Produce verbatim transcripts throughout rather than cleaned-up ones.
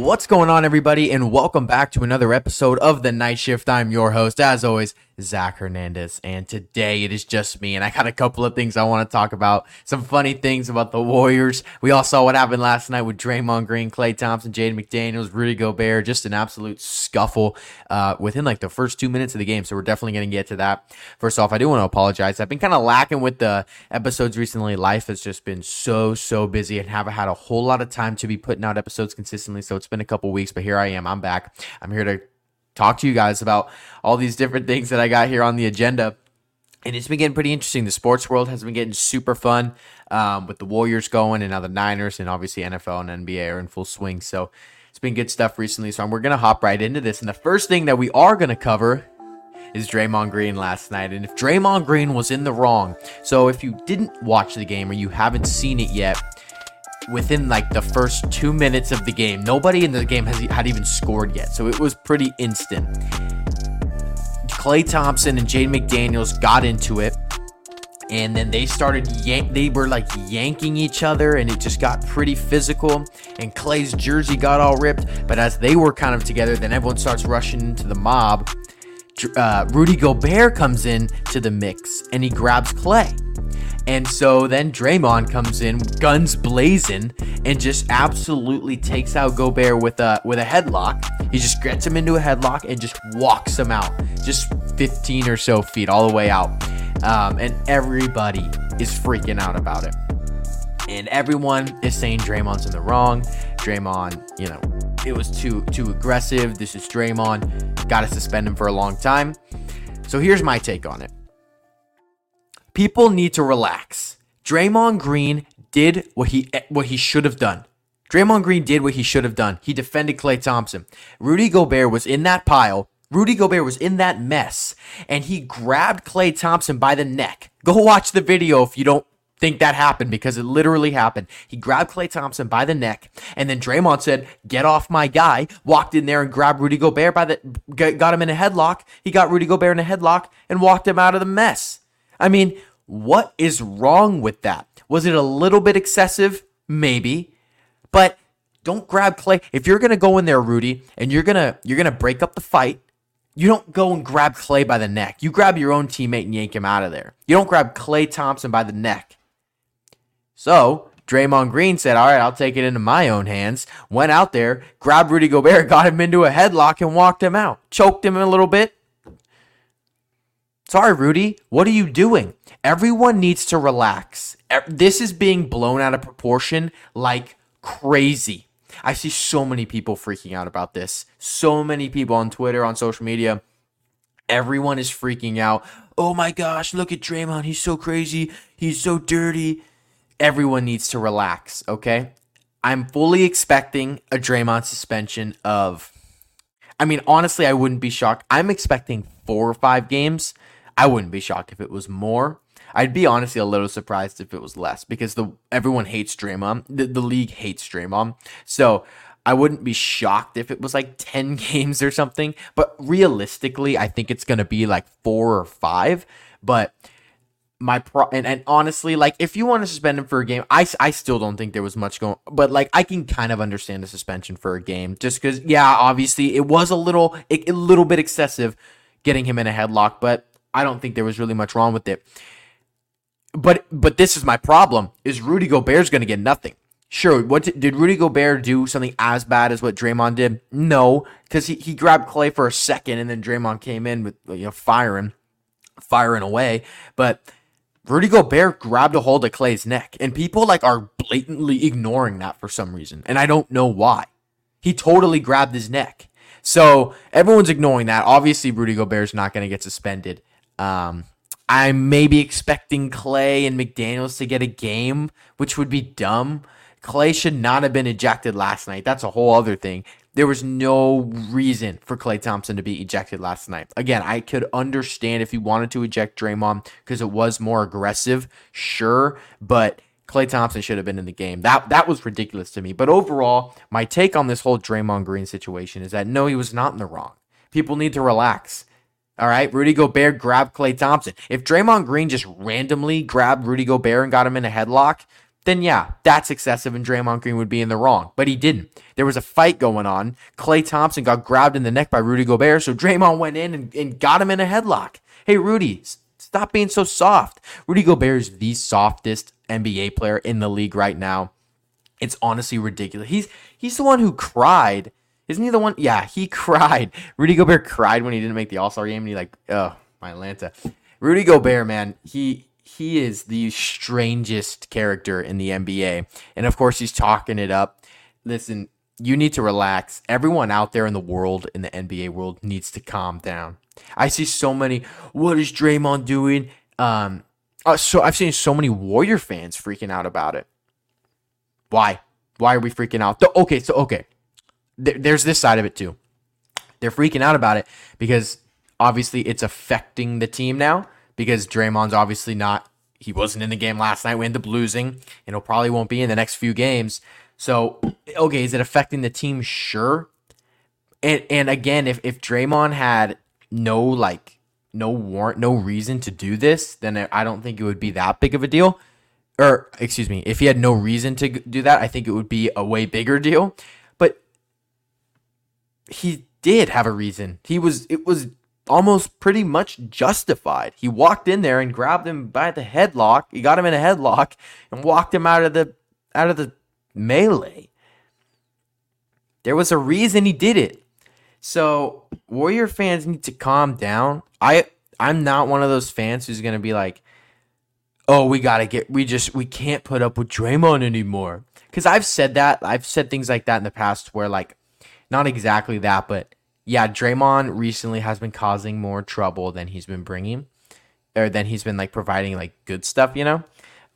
What's going on, everybody, and welcome back to another episode of The Night Shift. I'm your host, as always, Zach Hernandez, and today it is just me, and I got a couple of things I want to talk about. Some funny things about the Warriors. We all saw what happened last night with Draymond Green, Klay Thompson, Jaden McDaniels, Rudy Gobert, just an absolute scuffle uh, within like the first two minutes of the game, so we're definitely going to get to that. First off, I do want to apologize. I've been kind of lacking with the episodes recently. Life has just been so, so busy and haven't had a whole lot of time to be putting out episodes consistently, so it's been a couple weeks, but here I am. I'm back. I'm here to talk to you guys about all these different things that I got here on the agenda. And it's been getting pretty interesting. The sports world has been getting super fun um, with the Warriors going and now the Niners, and obviously N F L and N B A are in full swing. So it's been good stuff recently. So we're going to hop right into this. And the first thing that we are going to cover is Draymond Green last night, and if Draymond Green was in the wrong. So if you didn't watch the game or you haven't seen it yet, within like the first two minutes of the game, nobody in the game has had even scored yet, so it was pretty instant. Klay Thompson and Jaden McDaniels got into it, and then they started yank. They were like yanking each other, and it just got pretty physical. And Klay's jersey got all ripped. But as they were kind of together, then everyone starts rushing into the mob. Uh, Rudy Gobert comes in to the mix, and he grabs Klay. And so then Draymond comes in, guns blazing, and just absolutely takes out Gobert with a with a headlock. He just gets him into a headlock and just walks him out, just fifteen or so feet all the way out. Um, and everybody is freaking out about it. And everyone is saying Draymond's in the wrong. Draymond, you know, it was too too aggressive. This is Draymond. Got to suspend him for a long time. So here's my take on it. People need to relax. Draymond Green did what he what he should have done. Draymond Green did what he should have done. He defended Klay Thompson. Rudy Gobert was in that pile. Rudy Gobert was in that mess. And he grabbed Klay Thompson by the neck. Go watch the video if you don't think that happened, because it literally happened. He grabbed Klay Thompson by the neck. And then Draymond said, "Get off my guy." Walked in there and grabbed Rudy Gobert by the got him in a headlock. He got Rudy Gobert in a headlock and walked him out of the mess. I mean, what is wrong with that? Was it a little bit excessive? Maybe. But don't grab Klay. If you're going to go in there, Rudy, and you're going to you're going to break up the fight, you don't go and grab Klay by the neck. You grab your own teammate and yank him out of there. You don't grab Klay Thompson by the neck. So Draymond Green said, "All right, I'll take it into my own hands." Went out there, grabbed Rudy Gobert, got him into a headlock, and walked him out. Choked him a little bit. Sorry, Rudy, what are you doing? Everyone needs to relax. This is being blown out of proportion like crazy. I see so many people freaking out about this. So many people on Twitter, on social media. Everyone is freaking out. "Oh my gosh, look at Draymond. He's so crazy. He's so dirty." Everyone needs to relax, okay? I'm fully expecting a Draymond suspension of... I mean, honestly, I wouldn't be shocked. I'm expecting four or five games. I wouldn't be shocked if it was more. I'd be honestly a little surprised if it was less, because the everyone hates Draymond. The, the league hates Draymond. So I wouldn't be shocked if it was like ten games or something. But realistically, I think it's going to be like four or five. But my pro and, and honestly, like, if you want to suspend him for a game, I, I still don't think there was much going, but like, I can kind of understand the suspension for a game, just because, yeah, obviously it was a little a, a little bit excessive getting him in a headlock, but I don't think there was really much wrong with it. But but this is my problem, is Rudy Gobert's going to get nothing. Sure, what did, did Rudy Gobert do something as bad as what Draymond did? No, because he, he grabbed Klay for a second, and then Draymond came in with, you know, firing, firing away, but Rudy Gobert grabbed a hold of Klay's neck, and people like are blatantly ignoring that for some reason, and I don't know why. He totally grabbed his neck. So everyone's ignoring that. Obviously, Rudy Gobert's not going to get suspended. Um, I'm maybe expecting Klay and McDaniels to get a game, which would be dumb. Klay should not have been ejected last night. That's a whole other thing. There was no reason for Klay Thompson to be ejected last night. Again, I could understand if you wanted to eject Draymond because it was more aggressive, sure, but Klay Thompson should have been in the game. That that was ridiculous to me. But overall, my take on this whole Draymond Green situation is that no, he was not in the wrong. People need to relax. All right, Rudy Gobert grabbed Klay Thompson. If Draymond Green just randomly grabbed Rudy Gobert and got him in a headlock, then yeah, that's excessive and Draymond Green would be in the wrong. But he didn't. There was a fight going on. Klay Thompson got grabbed in the neck by Rudy Gobert, so Draymond went in and, and got him in a headlock. Hey, Rudy, stop being so soft. Rudy Gobert is the softest N B A player in the league right now. It's honestly ridiculous. He's he's the one who cried. Isn't he the one? Yeah, he cried. Rudy Gobert cried when he didn't make the All-Star game, and he like, oh, my Atlanta. Rudy Gobert, man, he he is the strangest character in the N B A. And, of course, he's talking it up. Listen, you need to relax. Everyone out there in the world, in the N B A world, needs to calm down. I see so many, what is Draymond doing? Um, uh, so I've seen so many Warrior fans freaking out about it. Why? Why are we freaking out? The, okay, so, okay. There, there's this side of it, too. They're freaking out about it because, obviously, it's affecting the team now. Because Draymond's obviously not, he wasn't in the game last night. We ended up losing, and he probably won't be in the next few games. So, okay, is it affecting the team? Sure. And and again, if, if Draymond had no, like, no warrant, no reason to do this, then I don't think it would be that big of a deal. Or, excuse me, if he had no reason to do that, I think it would be a way bigger deal. But he did have a reason. He was, it was almost pretty much justified. He walked in there and grabbed him by the headlock. He got him in a headlock and walked him out of the out of the melee. There was a reason he did it. So Warrior fans need to calm down. I I'm not one of those fans who's gonna be like, oh, we gotta get we just we can't put up with Draymond anymore. Because I've said that. I've said things like that in the past where, like, not exactly that, but yeah, Draymond recently has been causing more trouble than he's been bringing, or than he's been, like, providing, like, good stuff, you know?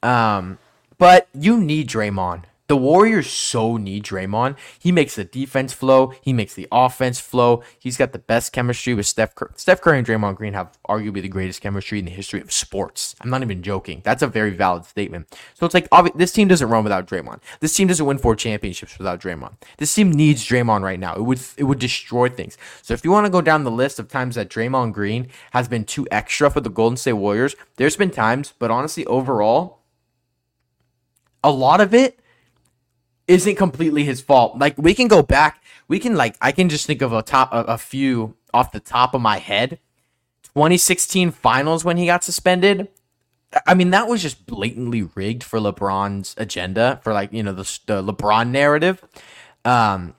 Um, but you need Draymond. The Warriors so need Draymond. He makes the defense flow. He makes the offense flow. He's got the best chemistry with Steph Curry. Steph Curry and Draymond Green have arguably the greatest chemistry in the history of sports. I'm not even joking. That's a very valid statement. So it's like, obvi- this team doesn't run without Draymond. This team doesn't win four championships without Draymond. This team needs Draymond right now. It would it would destroy things. So if you want to go down the list of times that Draymond Green has been too extra for the Golden State Warriors, there's been times, but honestly, overall, a lot of it isn't completely his fault. Like, we can go back. We can, like, I can just think of a top, a, a few off the top of my head. twenty sixteen finals when he got suspended. I mean, that was just blatantly rigged for LeBron's agenda, for, like, you know, the, the LeBron narrative. Um,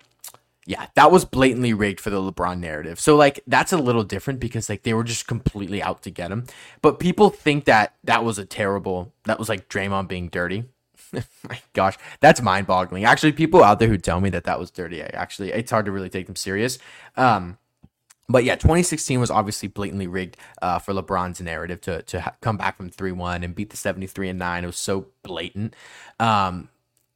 yeah, that was blatantly rigged for the LeBron narrative. So, like, that's a little different because, like, they were just completely out to get him. But people think that that was a terrible, that was, like, Draymond being dirty. My gosh, that's mind-boggling. Actually, people out there who tell me that that was dirty, I actually, it's hard to really take them serious. Um, but yeah, twenty sixteen was obviously blatantly rigged uh, for LeBron's narrative to to ha- come back from three one and beat the seventy-three and nine. It was so blatant. Um,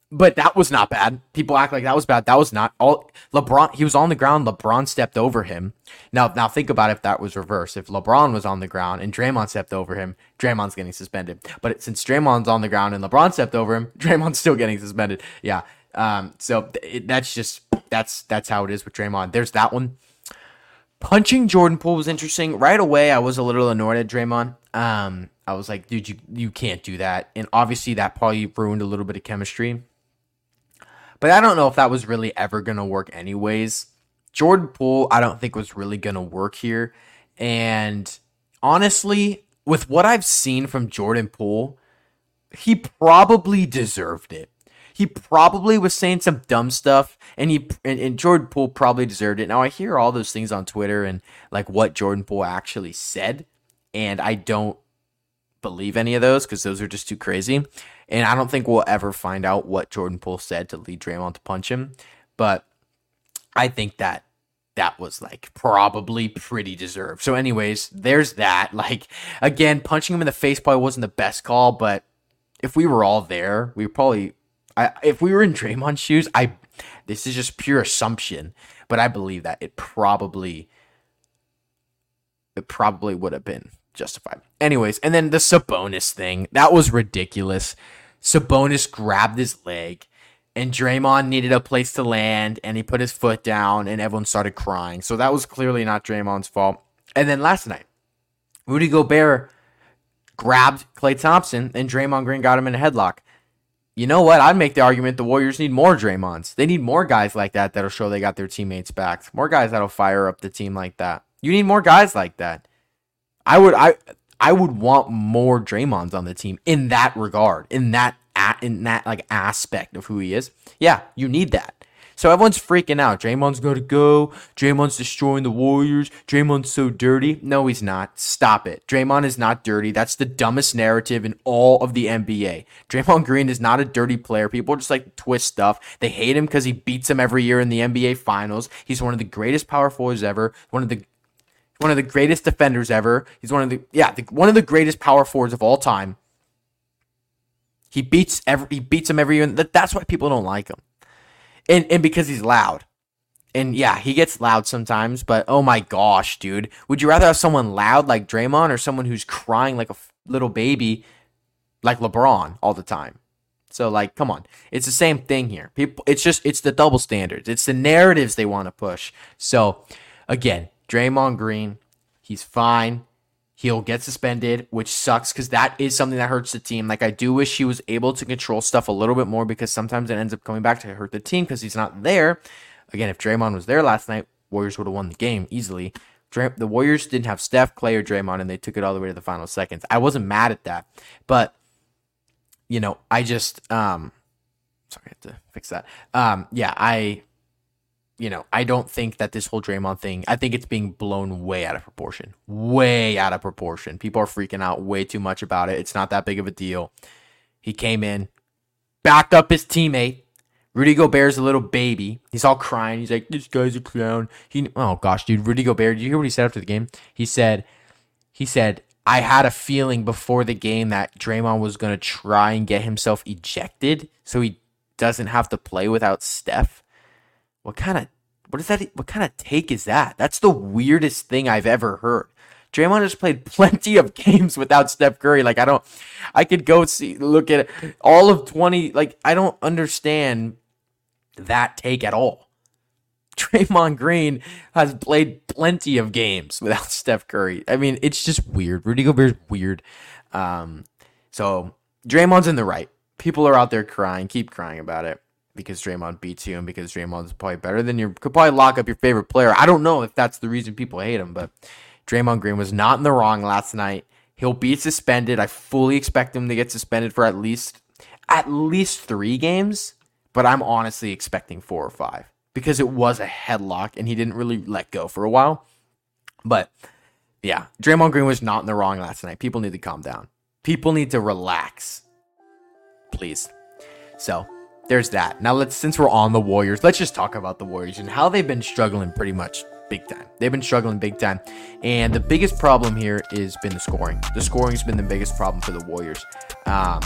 but that was not bad. People act like that was bad. That was not all. LeBron, he was on the ground. LeBron stepped over him. Now, now think about if that was reversed. If LeBron was on the ground and Draymond stepped over him, Draymond's getting suspended. But since Draymond's on the ground and LeBron stepped over him, Draymond's still getting suspended. Yeah. Um. So it, that's just that's that's how it is with Draymond. There's that one. Punching Jordan Poole was interesting. Right away, I was a little annoyed at Draymond. Um. I was like, dude, you you can't do that. And obviously, that probably ruined a little bit of chemistry. But I don't know if that was really ever going to work anyways. Jordan Poole, I don't think was really going to work here. And honestly, with what I've seen from Jordan Poole, he probably deserved it. He probably was saying some dumb stuff, and he and, and Jordan Poole probably deserved it. Now, I hear all those things on Twitter and, like, what Jordan Poole actually said, and I don't believe any of those because those are just too crazy. And I don't think we'll ever find out what Jordan Poole said to lead Draymond to punch him. But I think that that was, like, probably pretty deserved. So anyways, there's that. Like, again, punching him in the face probably wasn't the best call. But if we were all there, we probably I, if we were in Draymond's shoes, I this is just pure assumption. But I believe that it probably it probably would have been justified. Anyways, and then the Sabonis thing. That was ridiculous. Sabonis grabbed his leg, and Draymond needed a place to land, and he put his foot down, and everyone started crying. So that was clearly not Draymond's fault. And then last night, Rudy Gobert grabbed Klay Thompson, and Draymond Green got him in a headlock. you know what? I'd make the argument the Warriors need more Draymonds. They need more guys like that that'll show they got their teammates back. More guys that'll fire up the team like that. You need more guys like that. I would I I would want more Draymonds on the team in that regard, in that in that like aspect of who he is. Yeah, you need that. So everyone's freaking out. Draymond's got to go. Draymond's destroying the Warriors. Draymond's so dirty. No, he's not. Stop it. Draymond is not dirty. That's the dumbest narrative in all of the N B A. Draymond Green is not a dirty player. People just like twist stuff. They hate him because he beats them every year in the N B A Finals. He's one of the greatest power forwards ever. One of the one of the greatest defenders ever. He's one of the yeah the, one of the greatest power forwards of all time. He beats every he beats him every year. And that, that's why people don't like him. And and because he's loud. And yeah, he gets loud sometimes, but oh my gosh, dude. Would you rather have someone loud like Draymond or someone who's crying like a f- little baby like LeBron all the time? So like, come on. It's the same thing here. People, it's just, it's the double standards. It's the narratives they want to push. So again, Draymond Green, he's fine. He'll get suspended, which sucks because that is something that hurts the team. Like, I do wish he was able to control stuff a little bit more because sometimes it ends up coming back to hurt the team because he's not there. Again, if Draymond was there last night, Warriors would have won the game easily. Dray- the Warriors didn't have Steph, Clay, or Draymond, and they took it all the way to the final seconds. I wasn't mad at that. But, you know, I just um, – sorry, I have to fix that. Um, yeah, I – You know, I don't think that this whole Draymond thing, I think it's being blown way out of proportion. Way out of proportion. People are freaking out way too much about it. It's not that big of a deal. He came in, backed up his teammate. Rudy Gobert's a little baby. He's all crying. He's like, this guy's a clown. He, oh, gosh, dude. Rudy Gobert, did you hear what he said after the game? He said, he said, I had a feeling before the game that Draymond was going to try and get himself ejected so he doesn't have to play without Steph. What kind of what is that? What kind of take is that? That's the weirdest thing I've ever heard. Draymond has played plenty of games without Steph Curry. Like I don't, I could go see look at all of twenty. Like I don't understand that take at all. Draymond Green has played plenty of games without Steph Curry. I mean, it's just weird. Rudy Gobert's weird. Um, so Draymond's in the right. People are out there crying. Keep crying about it. Because Draymond beats you and because Draymond's probably better than you, could probably lock up your favorite player. I don't know if that's the reason people hate him, but Draymond Green was not in the wrong last night. He'll be suspended. I fully expect him to get suspended for at least at least three games, but I'm honestly expecting four or five because it was a headlock and he didn't really let go for a while. But yeah, Draymond Green was not in the wrong last night. People need to calm down. People need to relax, please. So there's that. Now, let's since we're on the Warriors, let's just talk about the Warriors and how they've been struggling pretty much big time. They've been struggling big time. And the biggest problem here has been the scoring. The scoring's been the biggest problem for the Warriors. Um,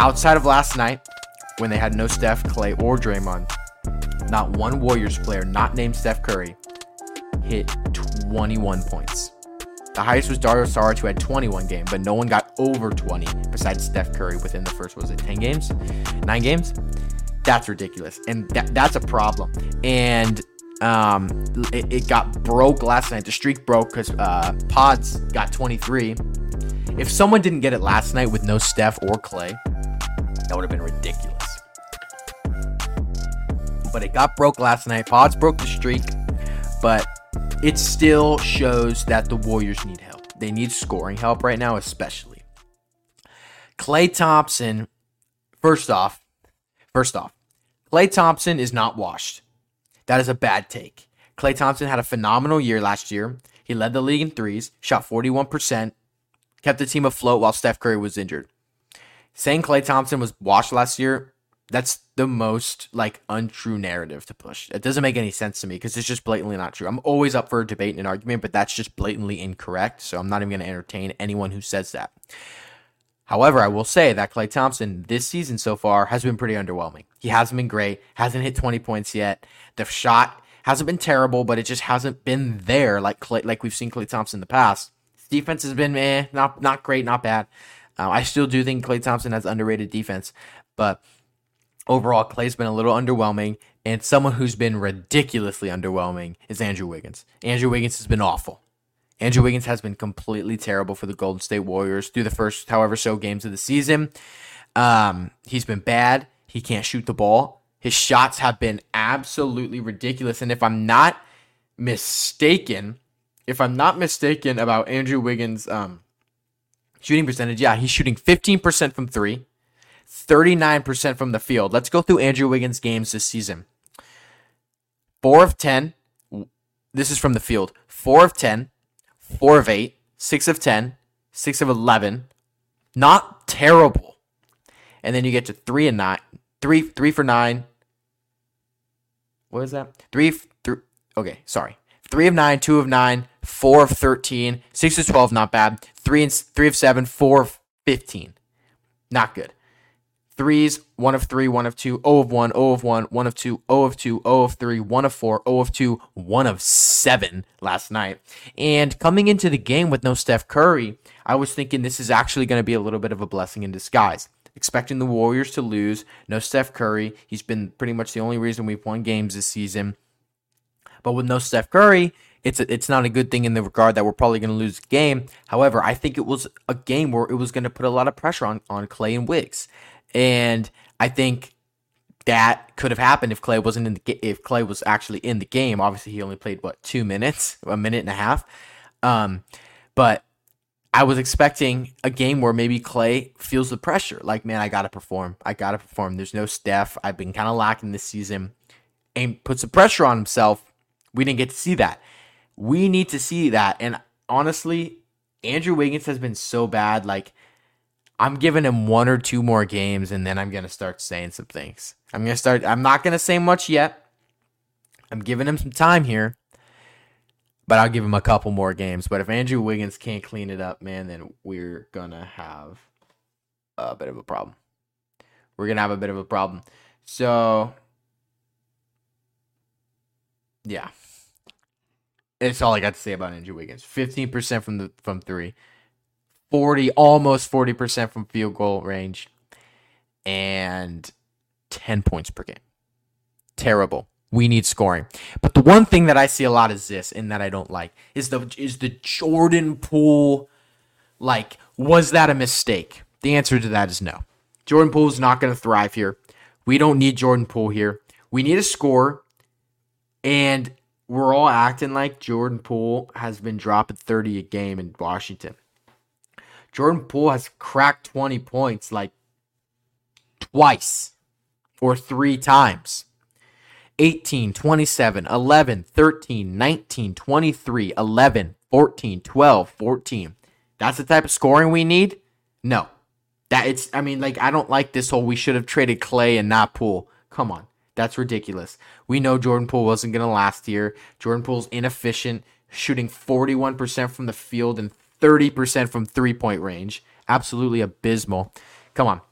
outside of last night, when they had no Steph, Clay, or Draymond, not one Warriors player not named Steph Curry hit twenty-one points. The highest was Dario Saric, who had twenty-one games, but no one got over twenty besides Steph Curry within the first, was it ten games? nine games? That's ridiculous, and that, that's a problem. And um, it, it got broke last night. The streak broke because uh, Pods got twenty-three. If someone didn't get it last night with no Steph or Clay, that would have been ridiculous. But it got broke last night. Pods broke the streak, but it still shows that the Warriors need help. They need scoring help right now, especially. Klay Thompson, first off, first off, Klay Thompson is not washed. That is a bad take. Klay Thompson had a phenomenal year last year. He led the league in threes, shot forty-one percent, kept the team afloat while Steph Curry was injured. Saying Klay Thompson was washed last year, that's the most like untrue narrative to push. It doesn't make any sense to me because it's just blatantly not true. I'm always up for a debate and an argument, but that's just blatantly incorrect. So I'm not even going to entertain anyone who says that. However, I will say that Klay Thompson this season so far has been pretty underwhelming. He hasn't been great, hasn't hit twenty points yet. The shot hasn't been terrible, but it just hasn't been there like Klay, like we've seen Klay Thompson in the past. His defense has been eh, not not great, not bad. Uh, I still do think Klay Thompson has underrated defense, but overall, Klay's been a little underwhelming, and someone who's been ridiculously underwhelming is Andrew Wiggins. Andrew Wiggins has been awful. Andrew Wiggins has been completely terrible for the Golden State Warriors through the first however so games of the season. Um, he's been bad. He can't shoot the ball. His shots have been absolutely ridiculous. And if I'm not mistaken, if I'm not mistaken about Andrew Wiggins' um, shooting percentage, yeah, he's shooting fifteen percent from three, thirty-nine percent from the field. Let's go through Andrew Wiggins' games this season. four of ten. This is from the field. four of ten, four of eight, six of ten, six of eleven. Not terrible. And then you get to three and nine. Three, three for nine. What is that? Three, three. Okay, sorry. Three of nine, two of nine, four of thirteen, six of twelve. Not bad. Three and three of seven, four of fifteen. Not good. Threes, one of three, one of two, oh of one, oh of one, one of two, oh of two, oh of three, one of four, oh of two, one of seven last night. And coming into the game with no Steph Curry, I was thinking this is actually going to be a little bit of a blessing in disguise. Expecting the Warriors to lose. No Steph Curry. He's been pretty much the only reason we've won games this season. But with no Steph Curry, it's a, it's not a good thing in the regard that we're probably going to lose the game. However, I think it was a game where it was going to put a lot of pressure on, on Klay and Wiggins. And I think that could have happened if Klay wasn't in the if Klay was actually in the game. Obviously, he only played, what, two minutes? A minute and a half? Um, but I was expecting a game where maybe Klay feels the pressure. Like, man, I got to perform. I got to perform. There's no Steph. I've been kind of lacking this season. And puts the pressure on himself. We didn't get to see that. We need to see that. And honestly, Andrew Wiggins has been so bad. Like, I'm giving him one or two more games, and then I'm going to start saying some things. I'm going to start. I'm not going to say much yet. I'm giving him some time here. But I'll give him a couple more games. But if Andrew Wiggins can't clean it up, man, then we're going to have a bit of a problem. We're going to have a bit of a problem. So, yeah. It's all I got to say about Andrew Wiggins. fifteen percent from the from three. forty, almost forty percent from field goal range. And ten points per game. Terrible. We need scoring. But the one thing that I see a lot is this, and that I don't like, is the is the Jordan Poole, like, was that a mistake? The answer to that is no. Jordan Poole is not going to thrive here. We don't need Jordan Poole here. We need a scorer, and we're all acting like Jordan Poole has been dropping thirty a game in Washington. Jordan Poole has cracked twenty points, like, twice or three times. eighteen, twenty-seven, eleven, thirteen, nineteen, twenty-three, eleven, fourteen, twelve, fourteen. That's the type of scoring we need? No. That it's I mean, like, I don't like this whole we should have traded Klay and not Poole. Come on. That's ridiculous. We know Jordan Poole wasn't going to last here. Jordan Poole's inefficient, shooting forty-one percent from the field and thirty percent from three-point range. Absolutely abysmal. Come on.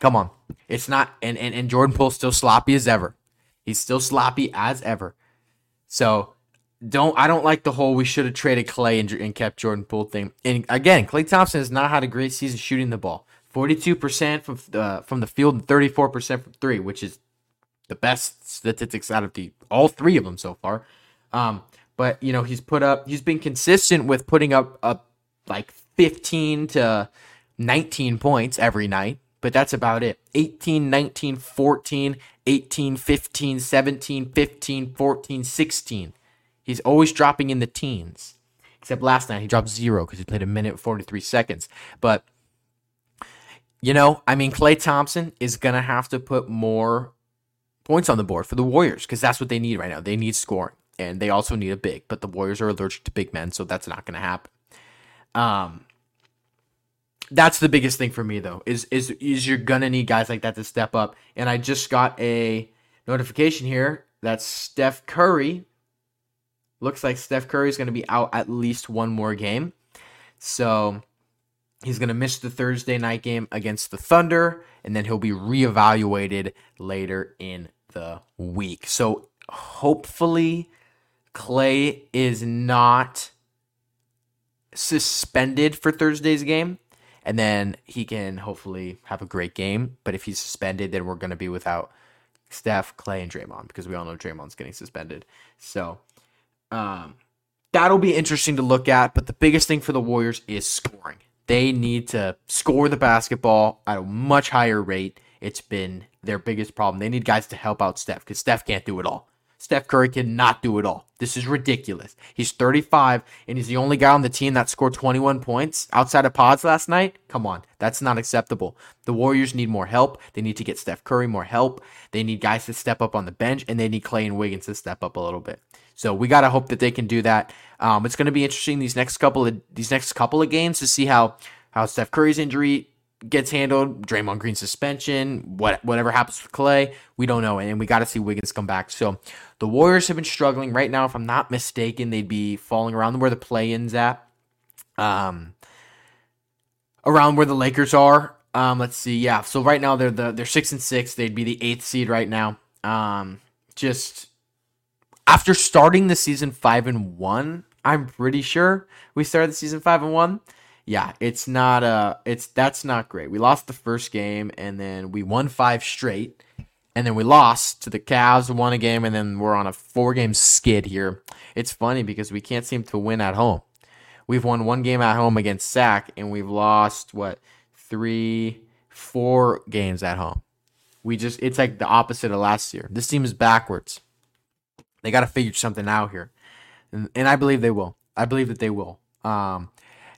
Come on. It's not and and, and Jordan Poole's still sloppy as ever. He's still sloppy as ever. So don't I don't like the whole we should have traded Klay and, and kept Jordan Poole thing. And again, Klay Thompson has not had a great season shooting the ball. forty-two percent from, uh, from the field and thirty-four percent from three, which is the best statistics out of the all three of them so far. Um, but, you know, he's put up, he's been consistent with putting up, up like fifteen to nineteen points every night. But that's about it. eighteen, nineteen, fourteen, eighteen, fifteen, seventeen, fifteen, fourteen, sixteen. He's always dropping in the teens. Except last night he dropped zero because he played a minute and forty-three seconds. But, you know, I mean, Klay Thompson is going to have to put more points on the board for the Warriors because that's what they need right now. They need scoring, and they also need a big. But the Warriors are allergic to big men, so that's not going to happen. Um... That's the biggest thing for me, though, is is is you're going to need guys like that to step up. And I just got a notification here that Steph Curry, looks like Steph Curry is going to be out at least one more game. So he's going to miss the Thursday night game against the Thunder, and then he'll be reevaluated later in the week. So hopefully Klay is not suspended for Thursday's game. And then he can hopefully have a great game. But if he's suspended, then we're going to be without Steph, Klay, and Draymond. Because we all know Draymond's getting suspended. So um, that'll be interesting to look at. But the biggest thing for the Warriors is scoring. They need to score the basketball at a much higher rate. It's been their biggest problem. They need guys to help out Steph because Steph can't do it all. Steph Curry cannot do it all. This is ridiculous. He's thirty-five, and he's the only guy on the team that scored twenty-one points outside of Pods last night. Come on. That's not acceptable. The Warriors need more help. They need to get Steph Curry more help. They need guys to step up on the bench, and they need Klay and Wiggins to step up a little bit. So we got to hope that they can do that. Um, it's going to be interesting these next couple of these next couple of games to see how, how Steph Curry's injury gets handled, Draymond Green's suspension, what whatever happens with Klay, we don't know, and we got to see Wiggins come back. So the Warriors have been struggling right now. If I'm not mistaken, they'd be falling around where the play-in's at, um, around where the Lakers are. Um, let's see, yeah. So right now they're the they're six and six. They'd be the eighth seed right now. Um, just after starting the season five and one, I'm pretty sure we started the season five and one. Yeah, it's not uh it's that's not great. We lost the first game and then we won five straight, and then we lost to the Cavs, won a game, and then we're on a four game skid here. It's funny because we can't seem to win at home. We've won one game at home against Sac, and we've lost what three, four games at home. We just it's like the opposite of last year. This team is backwards. They gotta figure something out here. And, and I believe they will. I believe that they will. Um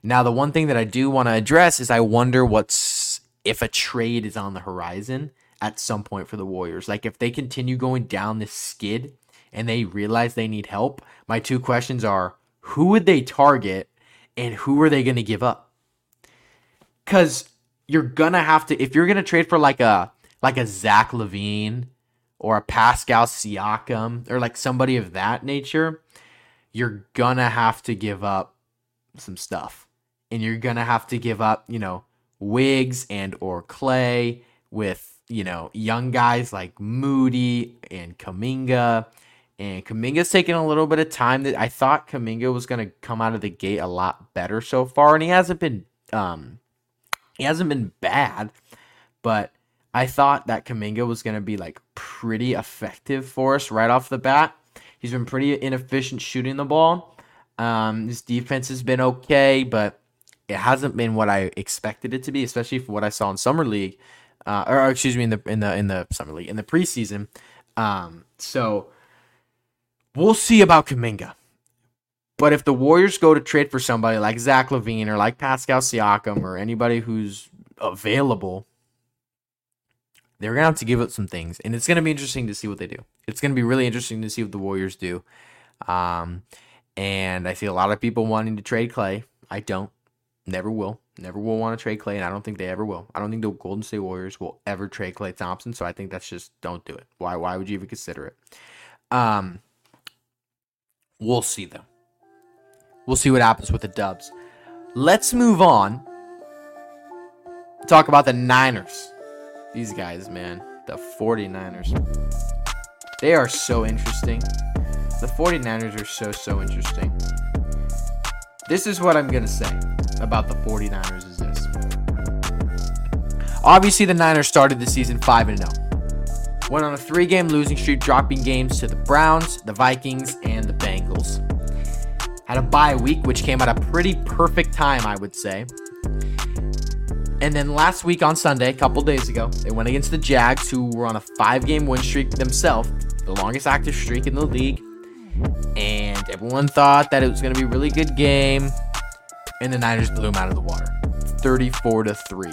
Now, the one thing that I do want to address is I wonder what's if a trade is on the horizon at some point for the Warriors. Like, if they continue going down this skid and they realize they need help, my two questions are, who would they target and who are they going to give up? Because you're going to have to, if you're going to trade for like a like a Zach LaVine or a Pascal Siakam or like somebody of that nature, you're going to have to give up some stuff. And you're going to have to give up, you know, Wiggs and or Klay with, you know, young guys like Moody and Kuminga. And Kuminga's taken a little bit of time. That I thought Kuminga was going to come out of the gate a lot better so far. And he hasn't been, um, he hasn't been bad. But I thought that Kuminga was going to be like pretty effective for us right off the bat. He's been pretty inefficient shooting the ball. Um, his defense has been okay, but it hasn't been what I expected it to be, especially for what I saw in summer league, uh, or, or excuse me, in the in the in the summer league in the preseason. Um, so we'll see about Kuminga. But if the Warriors go to trade for somebody like Zach LaVine or like Pascal Siakam or anybody who's available, they're gonna have to give up some things, and it's gonna be interesting to see what they do. It's gonna be really interesting to see what the Warriors do. Um, And I see a lot of people wanting to trade Klay. I don't. Never will. Never will want to trade Klay, and I don't think they ever will. I don't think the Golden State Warriors will ever trade Klay Thompson, so I think that's just don't do it. Why Why would you even consider it? Um, we'll see, though. We'll see what happens with the Dubs. Let's move on. Talk about the Niners. These guys, man. The forty-niners. They are so interesting. The forty-niners are so, so interesting. This is what I'm going to say about the forty-niners is this. Obviously, the Niners started the season five and oh. Went on a three-game losing streak, dropping games to the Browns, the Vikings, and the Bengals. Had a bye week, which came at a pretty perfect time, I would say. And then last week on Sunday, a couple days ago, they went against the Jags, who were on a five-game win streak themselves, the longest active streak in the league. And everyone thought that it was going to be a really good game, and the Niners blew them out of the water, thirty-four to three.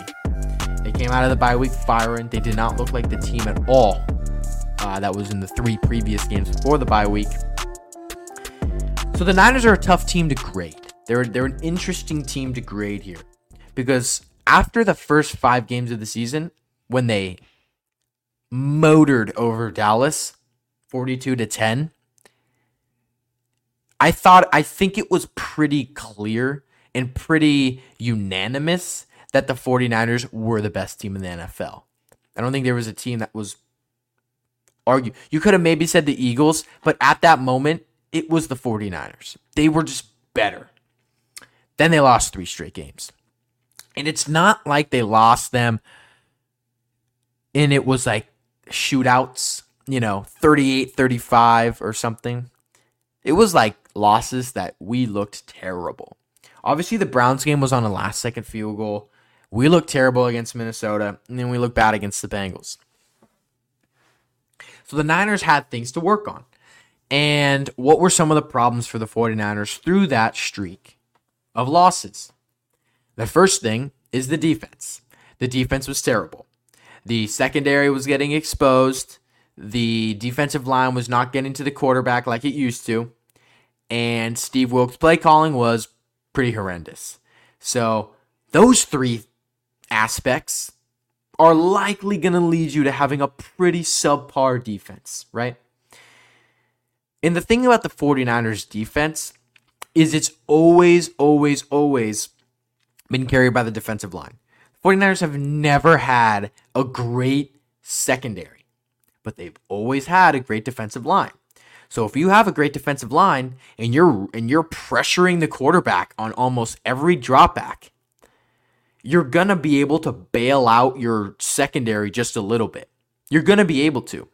They came out of the bye week firing. They did not look like the team at all uh, that was in the three previous games before the bye week. So the Niners are a tough team to grade. They're they're an interesting team to grade here, because after the first five games of the season, when they motored over Dallas, forty-two to ten. I thought, I think it was pretty clear and pretty unanimous that the forty-niners were the best team in the N F L. I don't think there was a team that was argued. You could have maybe said the Eagles, but at that moment, it was the forty-niners. They were just better. Then they lost three straight games. And it's not like they lost them and it was like shootouts, you know, thirty-eight thirty-five or something. It was like losses that we looked terrible. Obviously, the Browns game was on a last-second field goal. We looked terrible against Minnesota, and then we looked bad against the Bengals. So the Niners had things to work on. And what were some of the problems for the 49ers through that streak of losses? The first thing is the defense. The defense was terrible. The secondary was getting exposed. The defensive line was not getting to the quarterback like it used to. And Steve Wilks' play calling was pretty horrendous. So those three aspects are likely going to lead you to having a pretty subpar defense, right? And the thing about the 49ers defense is it's always, always, always been carried by the defensive line. The 49ers have never had a great secondary, but they've always had a great defensive line. So if you have a great defensive line and you're and you're pressuring the quarterback on almost every drop back, you're going to be able to bail out your secondary just a little bit. You're going to be able to.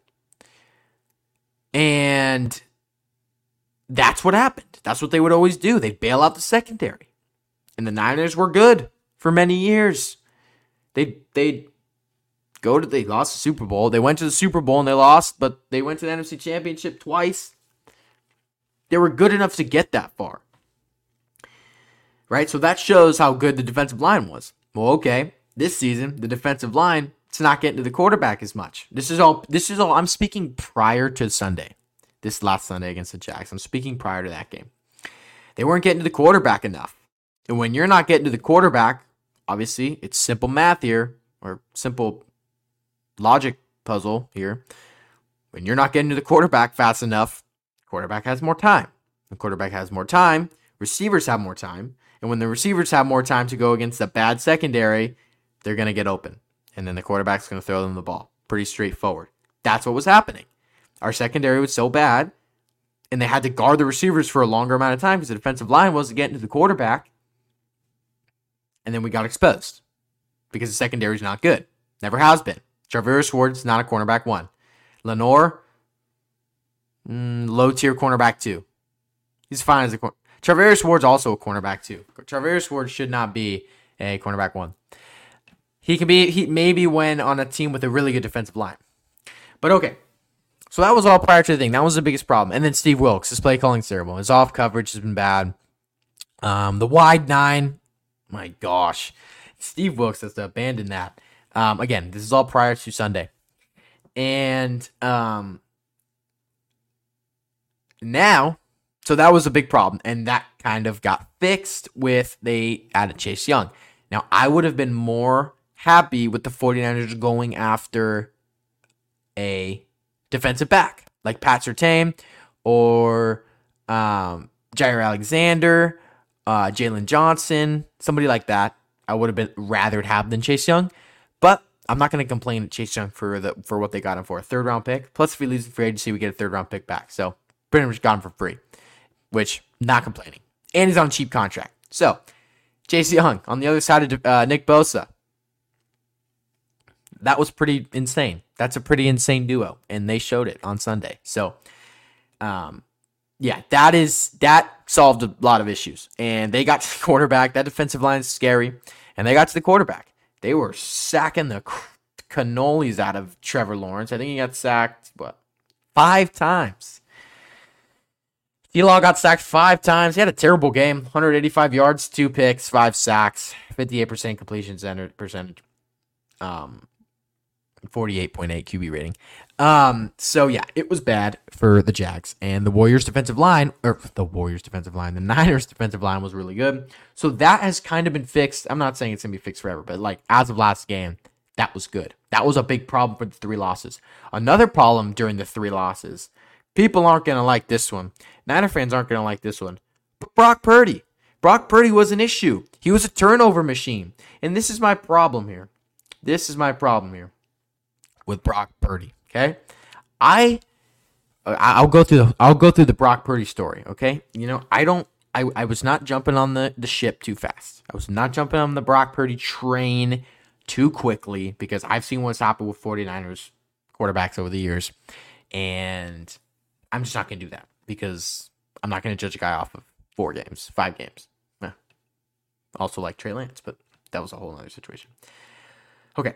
And that's what happened. That's what they would always do. They'd bail out the secondary. And the Niners were good for many years. They they go to they lost the Super Bowl. They went to the Super Bowl and they lost, but they went to the N F C Championship twice. They were good enough to get that far. Right? So that shows how good the defensive line was. Well, okay. This season, the defensive line, it's not getting to the quarterback as much. This is all this is all I'm speaking prior to Sunday. This last Sunday against the Jags. I'm speaking prior to that game. They weren't getting to the quarterback enough. And when you're not getting to the quarterback, obviously, it's simple math here, or simple logic puzzle here. When you're not getting to the quarterback fast enough, quarterback has more time. The quarterback has more time, receivers have more time, and when the receivers have more time to go against a bad secondary, they're going to get open, and then the quarterback's going to throw them the ball. Pretty straightforward. That's what was happening. Our secondary was so bad, and they had to guard the receivers for a longer amount of time because the defensive line wasn't getting to the quarterback, and then we got exposed because the secondary is not good. Never has been. Traverse Ward's not a cornerback one. Lenore, mm, low-tier cornerback two. He's fine as a cornerback. Traverse Ward's also a cornerback two. Traverse Ward should not be a cornerback one. He can be, he maybe when on a team with a really good defensive line. But okay. So that was all prior to the thing. That was the biggest problem. And then Steve Wilks, his play calling terrible. His off coverage has been bad. Um, the wide nine. My gosh. Steve Wilks has to abandon that. Um, again, this is all prior to Sunday. And um, now, so that was a big problem. And that kind of got fixed with they added Chase Young. Now, I would have been more happy with the 49ers going after a defensive back like Pat Surtain or um, Jaire Alexander, uh, Jalen Johnson, somebody like that. I would have been rather have than Chase Young. But I'm not going to complain at Chase Young for the for what they got him for. A third-round pick. Plus, if he leaves free agency, we get a third-round pick back. So, pretty much got him for free, which, not complaining. And he's on a cheap contract. So, Chase Young on the other side of uh, Nick Bosa. That was pretty insane. That's a pretty insane duo, and they showed it on Sunday. So, um, yeah, that is that solved a lot of issues. And they got to the quarterback. That defensive line is scary. And they got to the quarterback. They were sacking the cannolis out of Trevor Lawrence. I think he got sacked, what, five times. D-Law got sacked five times. He had a terrible game. one hundred eighty-five yards, two picks, five sacks, fifty-eight percent completion percentage, um, forty-eight point eight Q B rating. Um, so, yeah, it was bad for the Jags. And the Warriors' defensive line, or the Warriors' defensive line, the Niners' defensive line was really good. So that has kind of been fixed. I'm not saying it's going to be fixed forever, but, like, as of last game, that was good. That was a big problem for the three losses. Another problem during the three losses, people aren't going to like this one. Niner fans aren't going to like this one. But Brock Purdy. Brock Purdy was an issue. He was a turnover machine. And this is my problem here. This is my problem here with Brock Purdy. Okay, I I'll go through the I'll go through the Brock Purdy story. Okay, you know I don't I, I was not jumping on the, the ship too fast. I was not jumping on the Brock Purdy train too quickly because I've seen what's happened with 49ers quarterbacks over the years, and I'm just not gonna do that because I'm not gonna judge a guy off of four games, five games. Eh, Also like Trey Lance, but that was a whole other situation. Okay.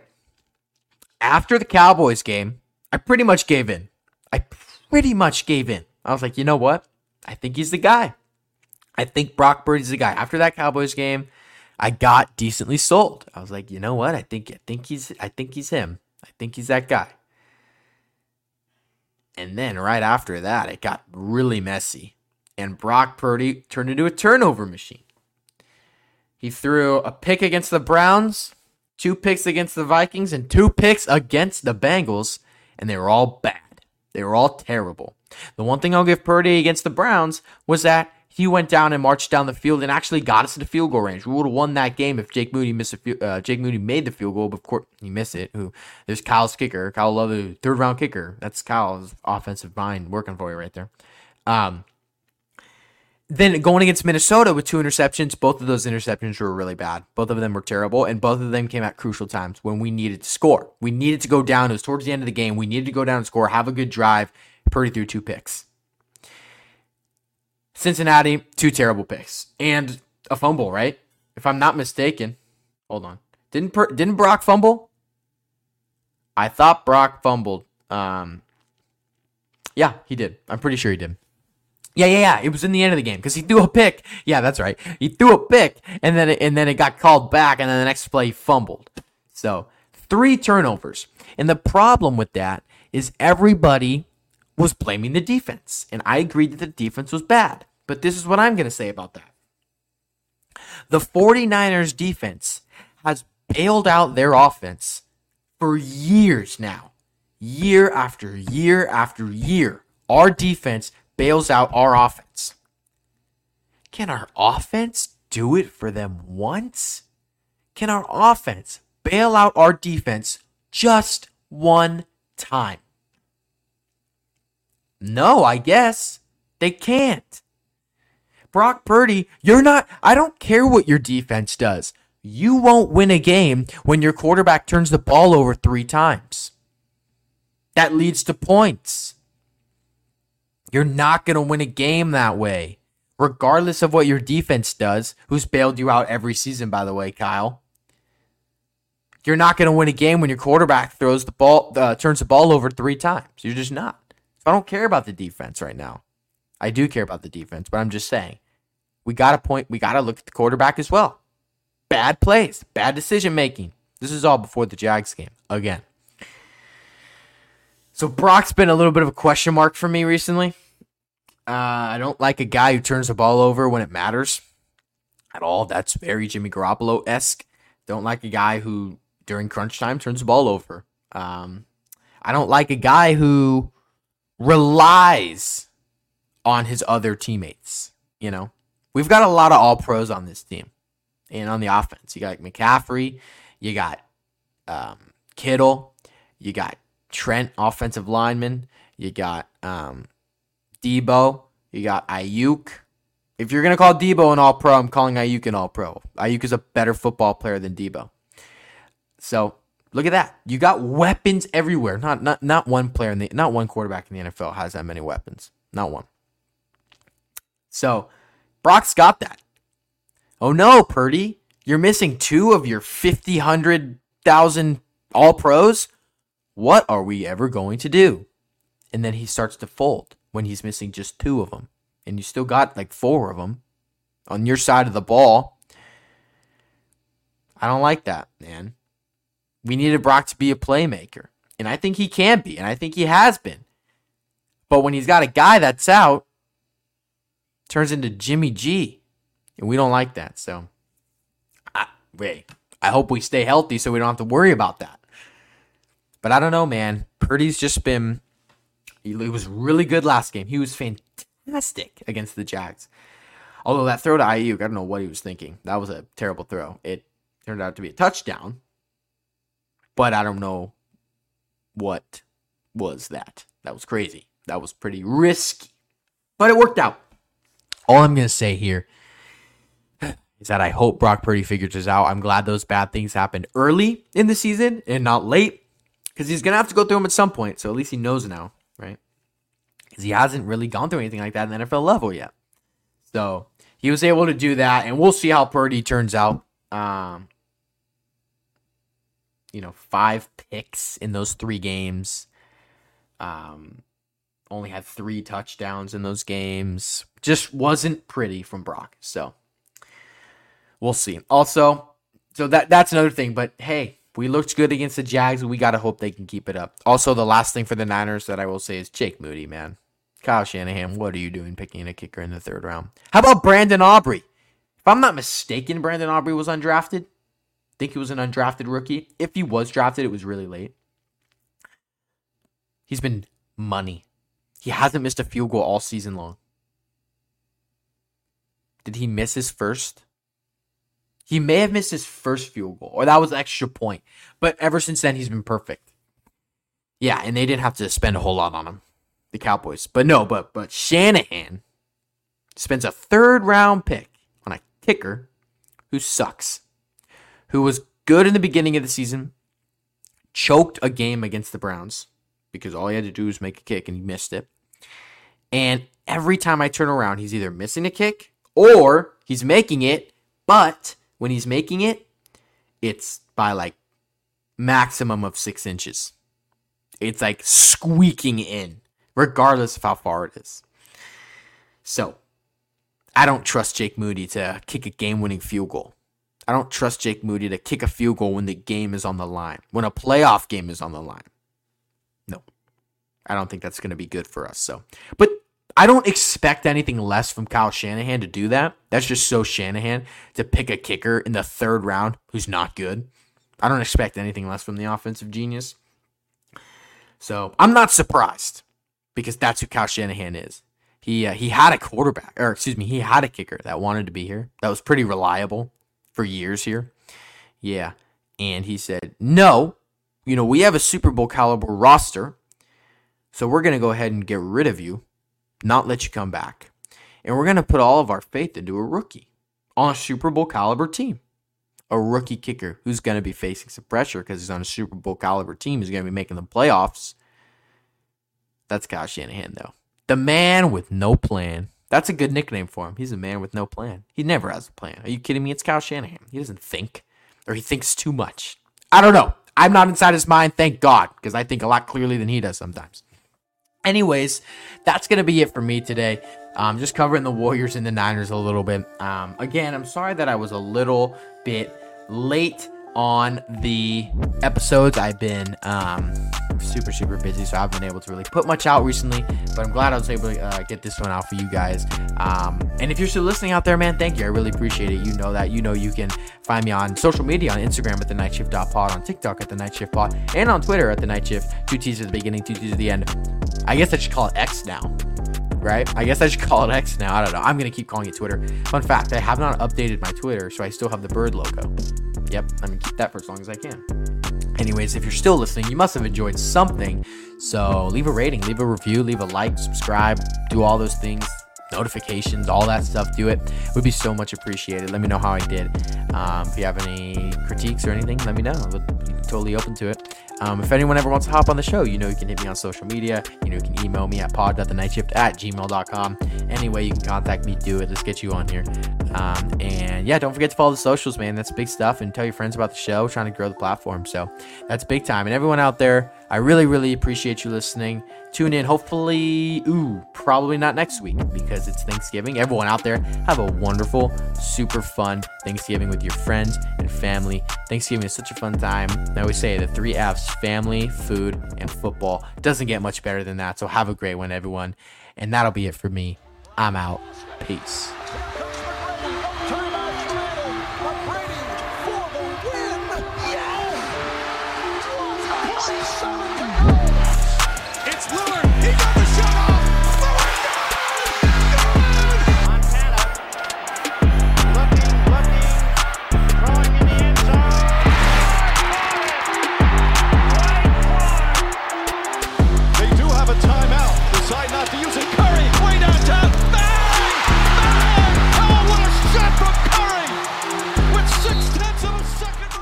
After the Cowboys game, I pretty much gave in. I pretty much gave in. I was like, you know what? I think he's the guy. I think Brock Purdy's the guy. After that Cowboys game, I got decently sold. I was like, you know what? I think I think he's I think he's him. I think he's that guy. And then right after that, it got really messy. And Brock Purdy turned into a turnover machine. He threw a pick against the Browns, two picks against the Vikings, and two picks against the Bengals. And they were all bad. They were all terrible. The one thing I'll give Purdy against the Browns was that he went down and marched down the field and actually got us to the field goal range. We would have won that game if Jake Moody missed a few, uh, Jake Moody made the field goal, but of course he missed it. Ooh, there's Kyle's kicker, Kyle Love, the third round kicker. That's Kyle's offensive mind working for you right there. Um, Then going against Minnesota with two interceptions, both of those interceptions were really bad. Both of them were terrible, and both of them came at crucial times when we needed to score. We needed to go down. It was towards the end of the game. We needed to go down and score, have a good drive. Purdy threw two picks. Cincinnati, two terrible picks. And a fumble, right? If I'm not mistaken. Hold on. Didn't per- didn't Brock fumble? I thought Brock fumbled. Um, yeah, he did. I'm pretty sure he did. Yeah, yeah, yeah. It was in the end of the game because he threw a pick. Yeah, that's right. He threw a pick, and then it, and then it got called back, and then the next play he fumbled. So three turnovers. And the problem with that is everybody was blaming the defense, and I agreed that the defense was bad. But this is what I'm going to say about that. The 49ers defense has bailed out their offense for years now. Year after year after year, our defense bails out our offense. Can our offense do it for them once? Can our offense bail out our defense just one time? No, I guess they can't. Brock Purdy, you're not, I don't care what your defense does. You won't win a game when your quarterback turns the ball over three times. That leads to points. You're not going to win a game that way, regardless of what your defense does, who's bailed you out every season, by the way, Kyle. You're not going to win a game when your quarterback throws the ball, uh, turns the ball over three times. You're just not. So I don't care about the defense right now. I do care about the defense, but I'm just saying, we got to point, we got to look at the quarterback as well. Bad plays, bad decision making. This is all before the Jags game again. So Brock's been a little bit of a question mark for me recently. Uh, I don't like a guy who turns the ball over when it matters at all. That's very Jimmy Garoppolo-esque. Don't like a guy who, during crunch time, turns the ball over. Um, I don't like a guy who relies on his other teammates. You know, we've got a lot of all-pros on this team and on the offense. You got McCaffrey. You got um, Kittle. You got Trent, offensive lineman. You got um, Debo. You got Ayuk. If you're going to call Debo an all-pro, I'm calling Ayuk an all-pro. Ayuk is a better football player than Debo. So look at that. You got weapons everywhere. Not not not one player in the not one quarterback in the N F L has that many weapons. Not one. So Brock's got that. Oh no, Purdy, you're missing two of your fifty, hundred thousand all-pros. What are we ever going to do? And then he starts to fold when he's missing just two of them. And you still got like four of them on your side of the ball. I don't like that, man. We needed Brock to be a playmaker. And I think he can be. And I think he has been. But when he's got a guy that's out, turns into Jimmy G. And we don't like that. So, I, wait, I hope we stay healthy so we don't have to worry about that. But I don't know, man. Purdy's just been... He was really good last game. He was fantastic against the Jags. Although that throw to Ayuk, I don't know what he was thinking. That was a terrible throw. It turned out to be a touchdown. But I don't know what was that. That was crazy. That was pretty risky. But it worked out. All I'm going to say here is that I hope Brock Purdy figures this out. I'm glad those bad things happened early in the season and not late. Because he's going to have to go through them at some point. So at least he knows now, right? Because he hasn't really gone through anything like that in the N F L level yet. So he was able to do that, and we'll see how Purdy turns out. Um, you know, five picks in those three games. Um, only had three touchdowns in those games. Just wasn't pretty from Brock. So we'll see. Also, so that that's another thing. But hey, we looked good against the Jags. We got to hope they can keep it up. Also, the last thing for the Niners that I will say is Jake Moody, man. Kyle Shanahan, what are you doing picking a kicker in the third round? How about Brandon Aubrey? If I'm not mistaken, Brandon Aubrey was undrafted. I think he was an undrafted rookie. If he was drafted, it was really late. He's been money. He hasn't missed a field goal all season long. Did he miss his first? He may have missed his first field goal, or that was an extra point. But ever since then, he's been perfect. Yeah, and they didn't have to spend a whole lot on him, the Cowboys. But no, but but Shanahan spends a third-round pick on a kicker who sucks, who was good in the beginning of the season, choked a game against the Browns because all he had to do was make a kick, and he missed it. And every time I turn around, he's either missing a kick or he's making it, but when he's making it, it's by like maximum of six inches. It's like squeaking in, regardless of how far it is. So I don't trust Jake Moody to kick a game-winning field goal. I don't trust Jake Moody to kick a field goal when the game is on the line, when a playoff game is on the line. No, I don't think that's going to be good for us. So, but I don't expect anything less from Kyle Shanahan to do that. That's just so Shanahan to pick a kicker in the third round who's not good. I don't expect anything less from the offensive genius. So I'm not surprised because that's who Kyle Shanahan is. He uh, he had a quarterback, or excuse me, he had a kicker that wanted to be here. That was pretty reliable for years here. Yeah, and he said, no, you know, we have a Super Bowl caliber roster, so we're going to go ahead and get rid of you, not let you come back. And we're going to put all of our faith into a rookie on a Super Bowl caliber team. A rookie kicker who's going to be facing some pressure because he's on a Super Bowl caliber team. He's going to be making the playoffs. That's Kyle Shanahan, though. The man with no plan. That's a good nickname for him. He's a man with no plan. He never has a plan. Are you kidding me? It's Kyle Shanahan. He doesn't think, or he thinks too much. I don't know. I'm not inside his mind, thank God, because I think a lot clearly than he does sometimes. Anyways, that's going to be it for me today. Um, just covering the Warriors and the Niners a little bit. Um, again, I'm sorry that I was a little bit late on the episodes. I've been um, super, super busy, so I haven't been able to really put much out recently, but I'm glad I was able to uh, get this one out for you guys. Um, and if you're still listening out there, man, thank you. I really appreciate it. You know that. You know you can find me on social media, on Instagram at the night shift dot pod, on TikTok at the night shift pod, and on Twitter at the night shift. Two T's at the beginning, two T's at the end. I guess I should call it X now, right? I guess I should call it X now. I don't know. I'm going to keep calling it Twitter. Fun fact, I have not updated my Twitter, so I still have the bird logo. Yep, I'm going to keep that for as long as I can. Anyways, if you're still listening, you must have enjoyed something. So leave a rating, leave a review, leave a like, subscribe, do all those things, notifications, all that stuff. Do it. It would be so much appreciated. Let me know how I did. Um, if you have any critiques or anything, let me know. I would be totally open to it. Um, if anyone ever wants to hop on the show, you know you can hit me on social media. You know you can email me at pod dot the night shift at gmail dot com. Anyway, you can contact me. Do it. Let's get you on here. Um, and yeah, don't forget to follow the socials, man. That's big stuff. And tell your friends about the show. We're trying to grow the platform. So that's big time. And everyone out there, I really, really appreciate you listening. Tune in. Hopefully, ooh, probably not next week because it's Thanksgiving. Everyone out there, have a wonderful, super fun Thanksgiving with your friends and family. Thanksgiving is such a fun time. I always say the three F's, family, food, and football. Doesn't get much better than that. So have a great one, everyone. And that'll be it for me. I'm out. Peace. Six tenths of a second.